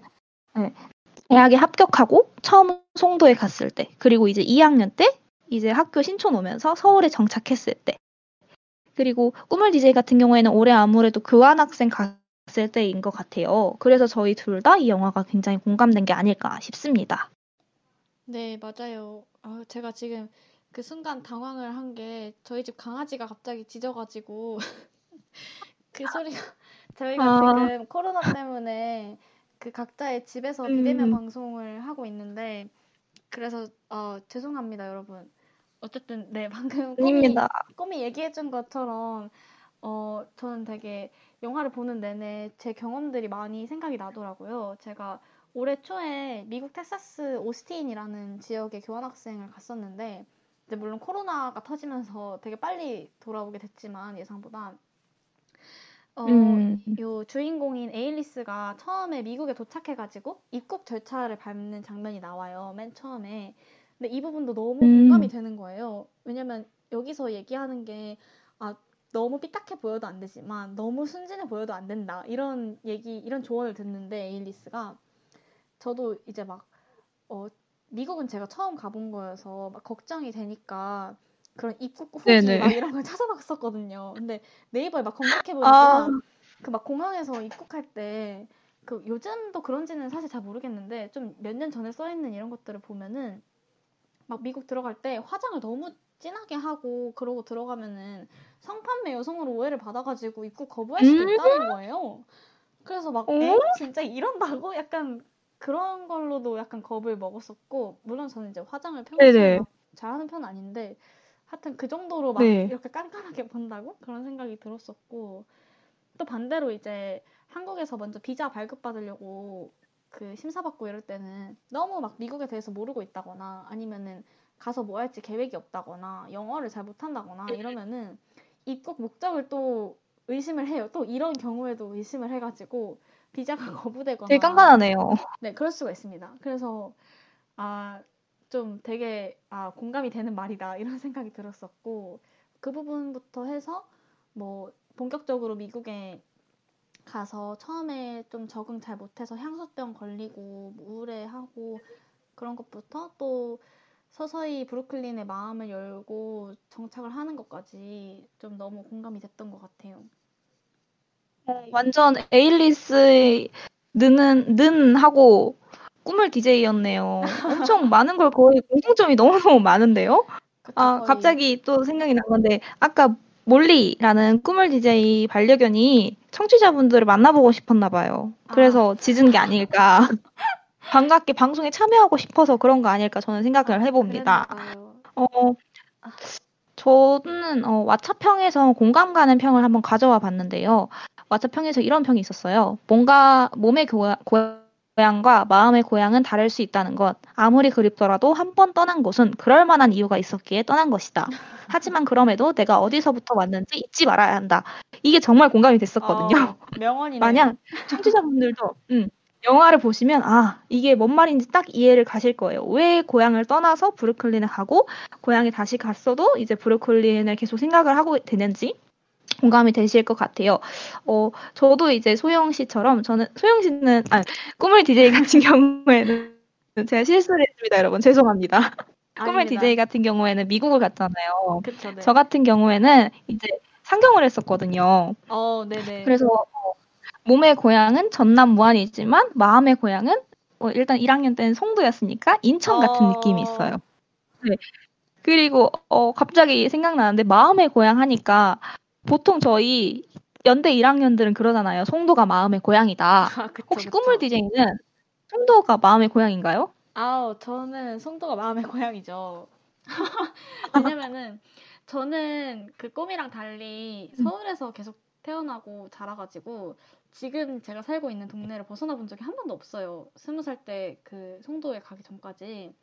대학에 합격하고 처음 송도에 갔을 때, 그리고 이제 2학년 때 이제 학교 신촌 오면서 서울에 정착했을 때, 그리고 꿈을 DJ 같은 경우에는 올해 아무래도 교환학생 갔을 때인 것 같아요. 그래서 저희 둘 다 이 영화가 굉장히 공감된 게 아닐까 싶습니다. 네, 맞아요. 제가 지금 그 순간 당황을 한 게 저희 집 강아지가 갑자기 짖어가지고 그 소리가 저희가 지금 코로나 때문에 그 각자의 집에서 비대면 방송을 하고 있는데, 그래서 죄송합니다 여러분. 어쨌든 네, 방금 꼬미 얘기해준 것처럼 저는 되게 영화를 보는 내내 제 경험들이 많이 생각이 나더라고요. 제가 올해 초에 미국 텍사스 오스틴이라는 지역에 교환학생을 갔었는데, 이제 물론 코로나가 터지면서 되게 빨리 돌아오게 됐지만 예상보다 요 주인공인 에일리스가 처음에 미국에 도착해가지고 입국 절차를 밟는 장면이 나와요. 맨 처음에. 근데 이 부분도 너무 공감이 되는 거예요. 왜냐면 여기서 얘기하는 게 너무 삐딱해 보여도 안 되지만 너무 순진해 보여도 안 된다. 이런 조언을 듣는데 에일리스가, 저도 이제 막 미국은 제가 처음 가본 거여서 막 걱정이 되니까 그런 입국 후기 막 이런 걸 찾아봤었거든요. 근데 네이버에 막 검색해보니까 그 막 공항에서 입국할 때 그 요즘도 그런지는 사실 잘 모르겠는데 좀 몇 년 전에 써있는 이런 것들을 보면은 막 미국 들어갈 때 화장을 너무 진하게 하고 그러고 들어가면은 성판매 여성으로 오해를 받아가지고 입국 거부할 수도 있다는 거예요. 그래서 막 진짜 이런다고 약간 그런 걸로도 약간 겁을 먹었었고, 물론 저는 이제 화장을 평소에 잘하는 편은 아닌데 하여튼 그 정도로 막 이렇게 깐깐하게 본다고? 그런 생각이 들었었고, 또 반대로 이제 한국에서 먼저 비자 발급받으려고 그 심사받고 이럴 때는 너무 막 미국에 대해서 모르고 있다거나 아니면은 가서 뭐 할지 계획이 없다거나 영어를 잘 못한다거나 이러면은 입국 목적을 또 의심을 해요. 또 이런 경우에도 의심을 해가지고 비자가 거부되거나 되게 깐깐하네요. 네, 그럴 수가 있습니다. 그래서 좀 되게 공감이 되는 말이다 이런 생각이 들었었고, 그 부분부터 해서 뭐 본격적으로 미국에 가서 처음에 좀 적응 잘 못해서 향수병 걸리고 우울해하고 그런 것부터 또 서서히 브루클린의 마음을 열고 정착을 하는 것까지 좀 너무 공감이 됐던 것 같아요. 완전 에일리스의 는 하고 꿈을 DJ였네요. 엄청 많은 걸 거의 공통점이 너무 많은데요? 그쵸, 갑자기 또 생각이 난 건데, 아까 몰리라는 꿈을 DJ 반려견이 청취자분들을 만나보고 싶었나 봐요. 그래서 짖은 게 아닐까. 반갑게 방송에 참여하고 싶어서 그런 거 아닐까 저는 생각을 해봅니다. 저는 왓챠평에서 공감 가는 평을 한번 가져와 봤는데요. 왓챠평에서 이런 평이 있었어요. 뭔가 몸의 고향과 마음의 고향은 다를 수 있다는 것. 아무리 그립더라도 한 번 떠난 곳은 그럴 만한 이유가 있었기에 떠난 것이다. 하지만 그럼에도 내가 어디서부터 왔는지 잊지 말아야 한다. 이게 정말 공감이 됐었거든요. 명언이네. 만약 청취자분들도 영화를 보시면 이게 뭔 말인지 딱 이해를 가실 거예요. 왜 고향을 떠나서 브루클린에 가고 고향에 다시 갔어도 이제 브루클린을 계속 생각을 하고 되는지 공감이 되실 것 같아요. 저도 이제 소영 씨처럼 꿈을 DJ 같은 경우에는 제가 실수를 했습니다, 여러분. 죄송합니다. 꿈을 DJ 같은 경우에는 미국을 갔잖아요. 그쵸, 네. 저 같은 경우에는 이제 상경을 했었거든요. 네네. 그래서 몸의 고향은 전남 무안이지만 마음의 고향은 일단 1학년 때는 송도였으니까 인천 같은 느낌이 있어요. 네. 그리고 갑자기 생각나는데 마음의 고향 하니까 보통 저희 연대 1학년들은 그러잖아요. 송도가 마음의 고향이다. 아, 그쵸, 혹시 그쵸. 꿈을 DJ는 송도가 마음의 고향인가요? 저는 송도가 마음의 고향이죠. 왜냐면은 저는 그 꿈이랑 달리 서울에서 계속 태어나고 자라가지고 지금 제가 살고 있는 동네를 벗어나 본 적이 한 번도 없어요. 20살 때 그 송도에 가기 전까지.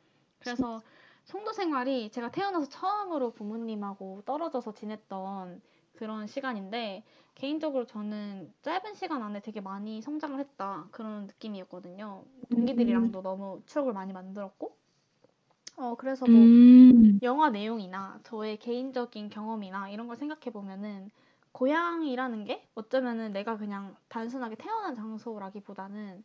그래서 송도 생활이 제가 태어나서 처음으로 부모님하고 떨어져서 지냈던 그런 시간인데 개인적으로 저는 짧은 시간 안에 되게 많이 성장을 했다 그런 느낌이었거든요. 동기들이랑도 너무 추억을 많이 만들었고 그래서 뭐 영화 내용이나 저의 개인적인 경험이나 이런 걸 생각해보면은 고향이라는 게 어쩌면은 내가 그냥 단순하게 태어난 장소라기보다는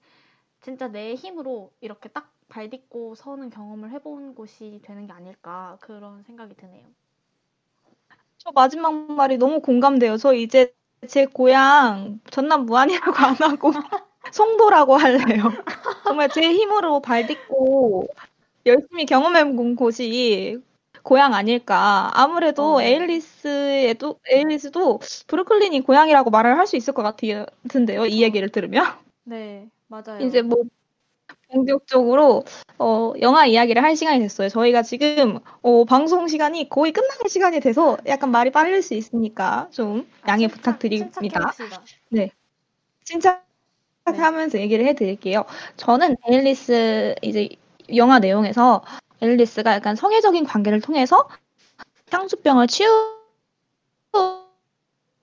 진짜 내 힘으로 이렇게 딱 발 딛고 서는 경험을 해본 곳이 되는 게 아닐까 그런 생각이 드네요. 저 마지막 말이 너무 공감돼요. 저 이제 제 고향 전남 무안이라고 안 하고 송도라고 할래요. 정말 제 힘으로 발 딛고 열심히 경험해본 곳이 고향 아닐까. 아무래도 에일리스도 브루클린이 고향이라고 말을 할 수 있을 것 같은데요. 이 얘기를 들으면. 네, 맞아요. 이제 뭐 본격적으로 영화 이야기를 할 시간이 됐어요. 저희가 지금 방송 시간이 거의 끝나는 시간이 돼서 약간 말이 빠를 수 있으니까 좀 양해 부탁드립니다. 네, 침착하면서 얘기를 해드릴게요. 저는 에일리스 이제 영화 내용에서 에일리스가 약간 성애적인 관계를 통해서 향수병을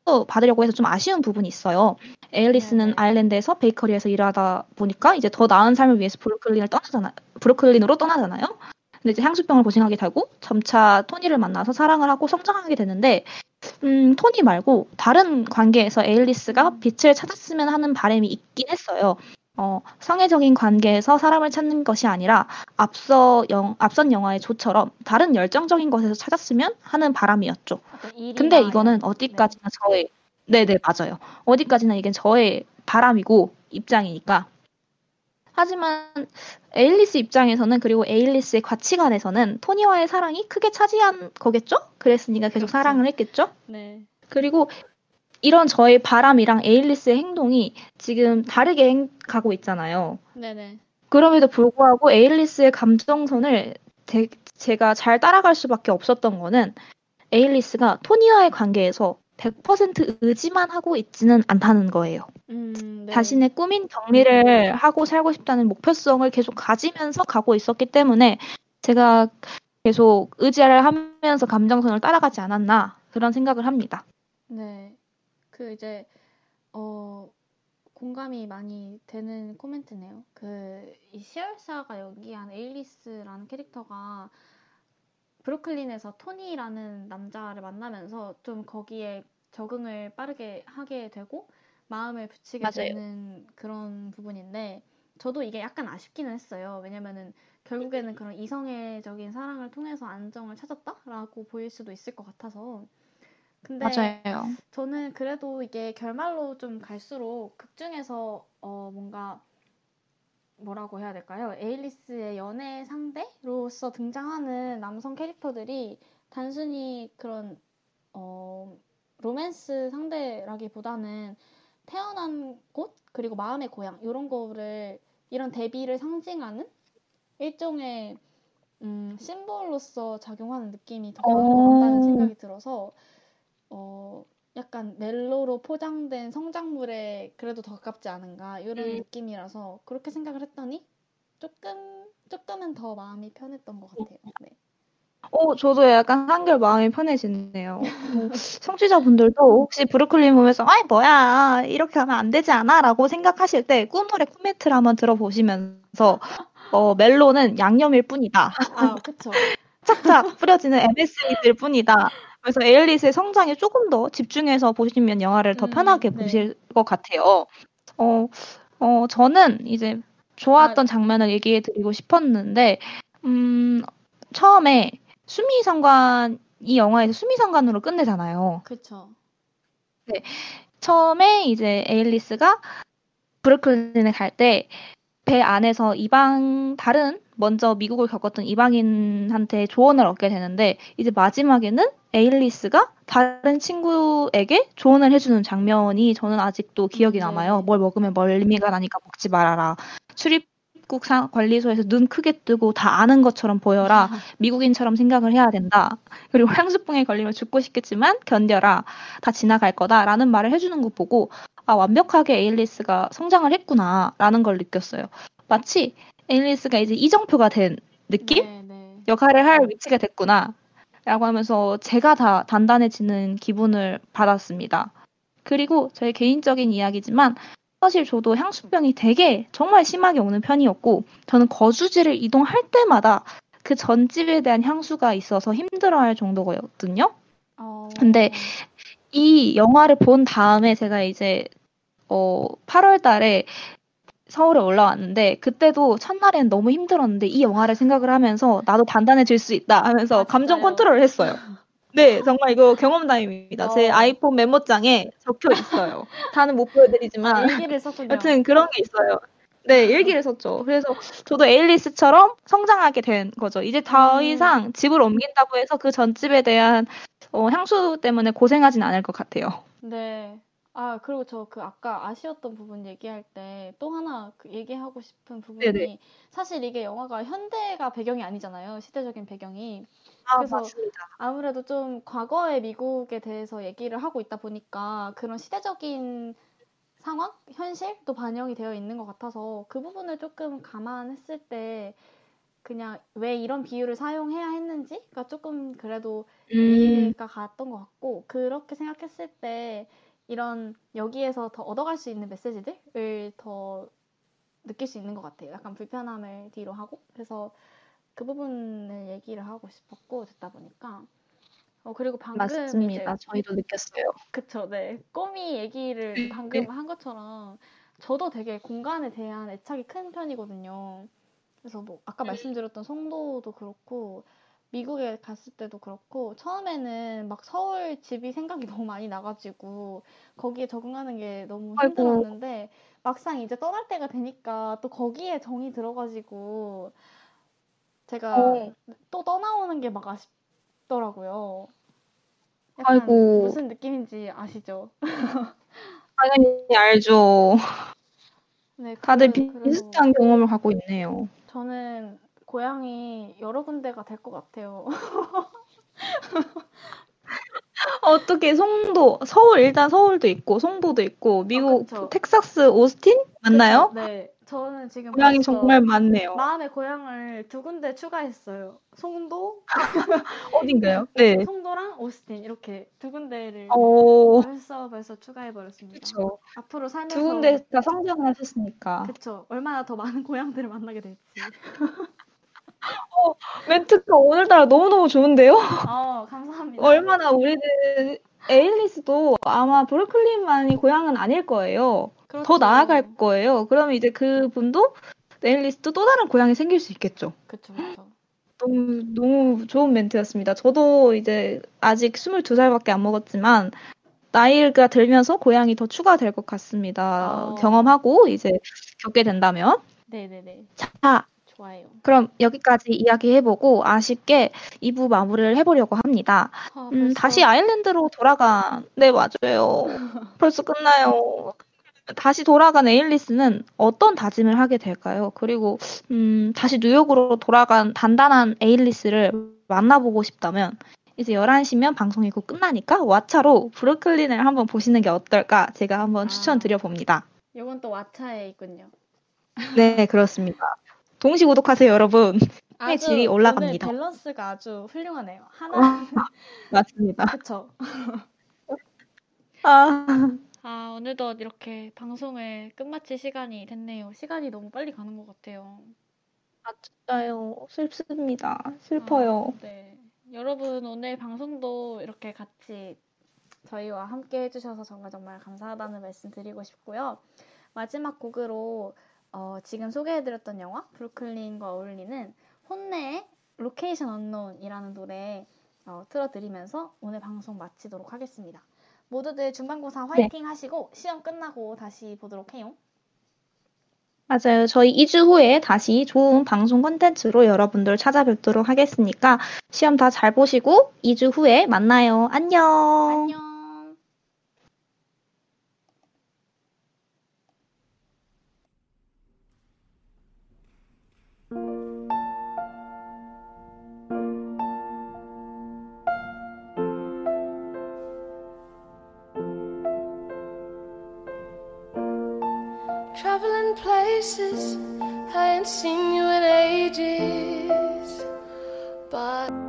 치유받으려고 해서 좀 아쉬운 부분이 있어요. 에일리스는 아일랜드에서 베이커리에서 일하다 보니까 이제 더 나은 삶을 위해서 브루클린으로 떠나잖아요. 근데 이제 향수병을 고생하게 되고 점차 토니를 만나서 사랑을 하고 성장하게 되는데 토니 말고 다른 관계에서 에일리스가 빛을 찾았으면 하는 바람이 있긴 했어요. 성애적인 관계에서 사람을 찾는 것이 아니라 앞선 영화의 조처럼 다른 열정적인 것에서 찾았으면 하는 바람이었죠. 근데 이거는 어디까지나 저의 네네 맞아요. 어디까지나 이건 저의 바람이고 입장이니까. 하지만 에일리스 입장에서는 그리고 에일리스의 가치관에서는 토니와의 사랑이 크게 차지한 거겠죠? 그랬으니까 계속 사랑을 했겠죠? 네. 그리고 이런 저의 바람이랑 에일리스의 행동이 지금 다르게 가고 있잖아요. 네네. 그럼에도 불구하고 에일리스의 감정선을 제가 잘 따라갈 수밖에 없었던 거는 에일리스가 토니와의 관계에서 100% 의지만 하고 있지는 않다는 거예요. 네. 자신의 꿈인 격리를 하고 살고 싶다는 목표성을 계속 가지면서 가고 있었기 때문에 제가 계속 의지를 하면서 감정선을 따라가지 않았나 그런 생각을 합니다. 네. 그 이제 공감이 많이 되는 코멘트네요. 그 이 시얼샤가 연기한 에일리스라는 캐릭터가 브루클린에서 토니라는 남자를 만나면서 좀 거기에 적응을 빠르게 하게 되고 마음을 붙이게 맞아요. 되는 그런 부분인데 저도 이게 약간 아쉽기는 했어요. 왜냐면은 결국에는 그런 이성애적인 사랑을 통해서 안정을 찾았다라고 보일 수도 있을 것 같아서 근데 맞아요. 저는 그래도 이게 결말로 좀 갈수록 극중에서 뭔가 뭐라고 해야 될까요? 에일리스의 연애 상대로서 등장하는 남성 캐릭터들이 단순히 그런 로맨스 상대라기보다는 태어난 곳 그리고 마음의 고향 이런 거를 이런 대비를 상징하는 일종의 심볼로서 작용하는 느낌이 더 강하다는 생각이 들어서 약간 멜로로 포장된 성장물에 그래도 더 가깝지 않은가 이런 느낌이라서 그렇게 생각을 했더니 조금은 더 마음이 편했던 것 같아요. 네. 저도 약간 한결 마음이 편해지네요. 청취자분들도 혹시 브루클린 보면서 아이 뭐야 이렇게 하면 안 되지 않아? 라고 생각하실 때 꿈노래 코멘트를 한번 들어보시면서 멜로는 양념일 뿐이다. 아, 그쵸. 착착 뿌려지는 MSG일 뿐이다. 그래서 에일리스의 성장에 조금 더 집중해서 보시면 영화를 더 편하게 보실 것 같아요. 저는 이제 좋았던 장면을 얘기해드리고 싶었는데 처음에 수미상관 이 영화에서 수미상관으로 끝내잖아요. 그렇죠. 네, 처음에 이제 에일리스가 브루클린에 갈 때 배 안에서 다른 먼저 미국을 겪었던 이방인한테 조언을 얻게 되는데, 이제 마지막에는 에일리스가 다른 친구에게 조언을 해주는 장면이 저는 아직도 기억이 남아요. 뭘 먹으면 멀미가 나니까 먹지 말아라. 출입국 관리소에서 눈 크게 뜨고 다 아는 것처럼 보여라. 미국인처럼 생각을 해야 된다. 그리고 향수병에 걸리면 죽고 싶겠지만 견뎌라. 다 지나갈 거다. 라는 말을 해주는 거 보고 아, 완벽하게 에일리스가 성장을 했구나. 라는 걸 느꼈어요. 마치 에일리스가 이제 이정표가 된 느낌? 네네. 역할을 할 위치가 됐구나 라고 하면서 제가 다 단단해지는 기분을 받았습니다. 그리고 저의 개인적인 이야기지만 사실 저도 향수병이 되게 정말 심하게 오는 편이었고, 저는 거주지를 이동할 때마다 그 전집에 대한 향수가 있어서 힘들어할 정도거든요. 근데 이 영화를 본 다음에 제가 이제 8월 달에 서울에 올라왔는데, 그때도 첫날엔 너무 힘들었는데 이 영화를 생각을 하면서 나도 단단해질 수 있다 하면서 감정 컨트롤을 했어요. 네, 정말 이거 경험담입니다. 제 아이폰 메모장에 적혀 있어요. 다는 못 보여드리지만 일기를 썼군요. 여튼 그런 게 있어요. 네, 일기를 썼죠. 그래서 저도 에일리스처럼 성장하게 된 거죠. 이제 더 이상 집을 옮긴다고 해서 그 전집에 대한 향수 때문에 고생하진 않을 것 같아요. 네. 아, 그리고 저 그 아까 아쉬웠던 부분 얘기할 때 또 하나 그 얘기하고 싶은 부분이, 네네. 사실 이게 영화가 현대가 배경이 아니잖아요. 시대적인 배경이. 아, 그래서 맞습니다. 아무래도 좀 과거의 미국에 대해서 얘기를 하고 있다 보니까 그런 시대적인 상황, 현실도 반영이 되어 있는 것 같아서 그 부분을 조금 감안했을 때 그냥 왜 이런 비유를 사용해야 했는지가 조금 그래도 이해가 갔던 것 같고, 그렇게 생각했을 때 이런 여기에서 더 얻어갈 수 있는 메시지들을 더 느낄 수 있는 것 같아요. 약간 불편함을 뒤로 하고, 그래서 그 부분을 얘기를 하고 싶었고 듣다 보니까 그리고 방금 맞습니다. 저희도 느꼈어요. 그쵸, 네. 꼬미 얘기를 방금 한 것처럼 저도 되게 공간에 대한 애착이 큰 편이거든요. 그래서 뭐 아까 말씀드렸던 송도도 그렇고 미국에 갔을 때도 그렇고 처음에는 막 서울 집이 생각이 너무 많이 나가지고 거기에 적응하는 게 너무 힘들었는데 막상 이제 떠날 때가 되니까 또 거기에 정이 들어가지고 제가 또 떠나오는 게 막 아쉽더라고요. 약간 무슨 느낌인지 아시죠? 당연히 알죠. 네, 다들 비슷한 경험을 갖고 있네요. 저는 고향이 여러 군데가 될 것 같아요. 어떻게 송도, 서울, 일단 서울도 있고 송도도 있고 미국 텍사스 오스틴 맞나요? 그쵸? 네, 저는 지금 고향이 정말 많네요. 마음의 고향을 2군데 추가했어요. 송도 어딘가요? 네, 송도랑 오스틴 이렇게 2군데를 벌써 추가해버렸습니다. 그쵸. 앞으로 살면서 2군데 다 성장하셨으니까. 그렇죠. 얼마나 더 많은 고향들을 만나게 될지. 멘트가 오늘따라 너무너무 좋은데요? 감사합니다. 얼마나 우리는 에일리스도 아마 브루클린만이 고향은 아닐 거예요. 그렇죠. 더 나아갈 거예요. 그러면 이제 그분도 에일리스도 또 다른 고향이 생길 수 있겠죠. 그렇죠. 너무 좋은 멘트였습니다. 저도 이제 아직 22살밖에 안 먹었지만 나이가 들면서 고향이 더 추가될 것 같습니다. 경험하고 이제 겪게 된다면. 네네네. 자, 좋아요. 그럼 여기까지 이야기해보고 아쉽게 2부 마무리를 해보려고 합니다. 다시 아일랜드로 네, 맞아요. 벌써 끝나요. 다시 돌아간 에일리스는 어떤 다짐을 하게 될까요? 그리고 다시 뉴욕으로 돌아간 단단한 에일리스를 만나보고 싶다면 이제 11시면 방송이 곧 끝나니까 왓챠로 브루클린을 한번 보시는 게 어떨까 제가 한번 추천드려봅니다. 이건 또 왓챠에 있군요. 네, 그렇습니다. 동시 구독하세요, 여러분. 아주 질이 올라갑니다. 오늘 밸런스가 아주 훌륭하네요. 하나. 맞습니다. 그렇죠. 오늘도 이렇게 방송을 끝마칠 시간이 됐네요. 시간이 너무 빨리 가는 것 같아요. 맞아요. 슬픕니다. 슬퍼요. 네. 여러분 오늘 방송도 이렇게 같이 저희와 함께 해주셔서 정말 감사하다는 말씀 드리고 싶고요. 마지막 곡으로 지금 소개해드렸던 영화 브루클린과 어울리는 혼내의 로케이션 언론이라는 노래 틀어드리면서 오늘 방송 마치도록 하겠습니다. 모두들 중간고사 화이팅 하시고 시험 끝나고 다시 보도록 해요. 맞아요. 저희 2주 후에 다시 좋은 방송 콘텐츠로 여러분들 찾아뵙도록 하겠으니까 시험 다 잘 보시고 2주 후에 만나요. 안녕. 안녕. Places I ain't seen you in ages, but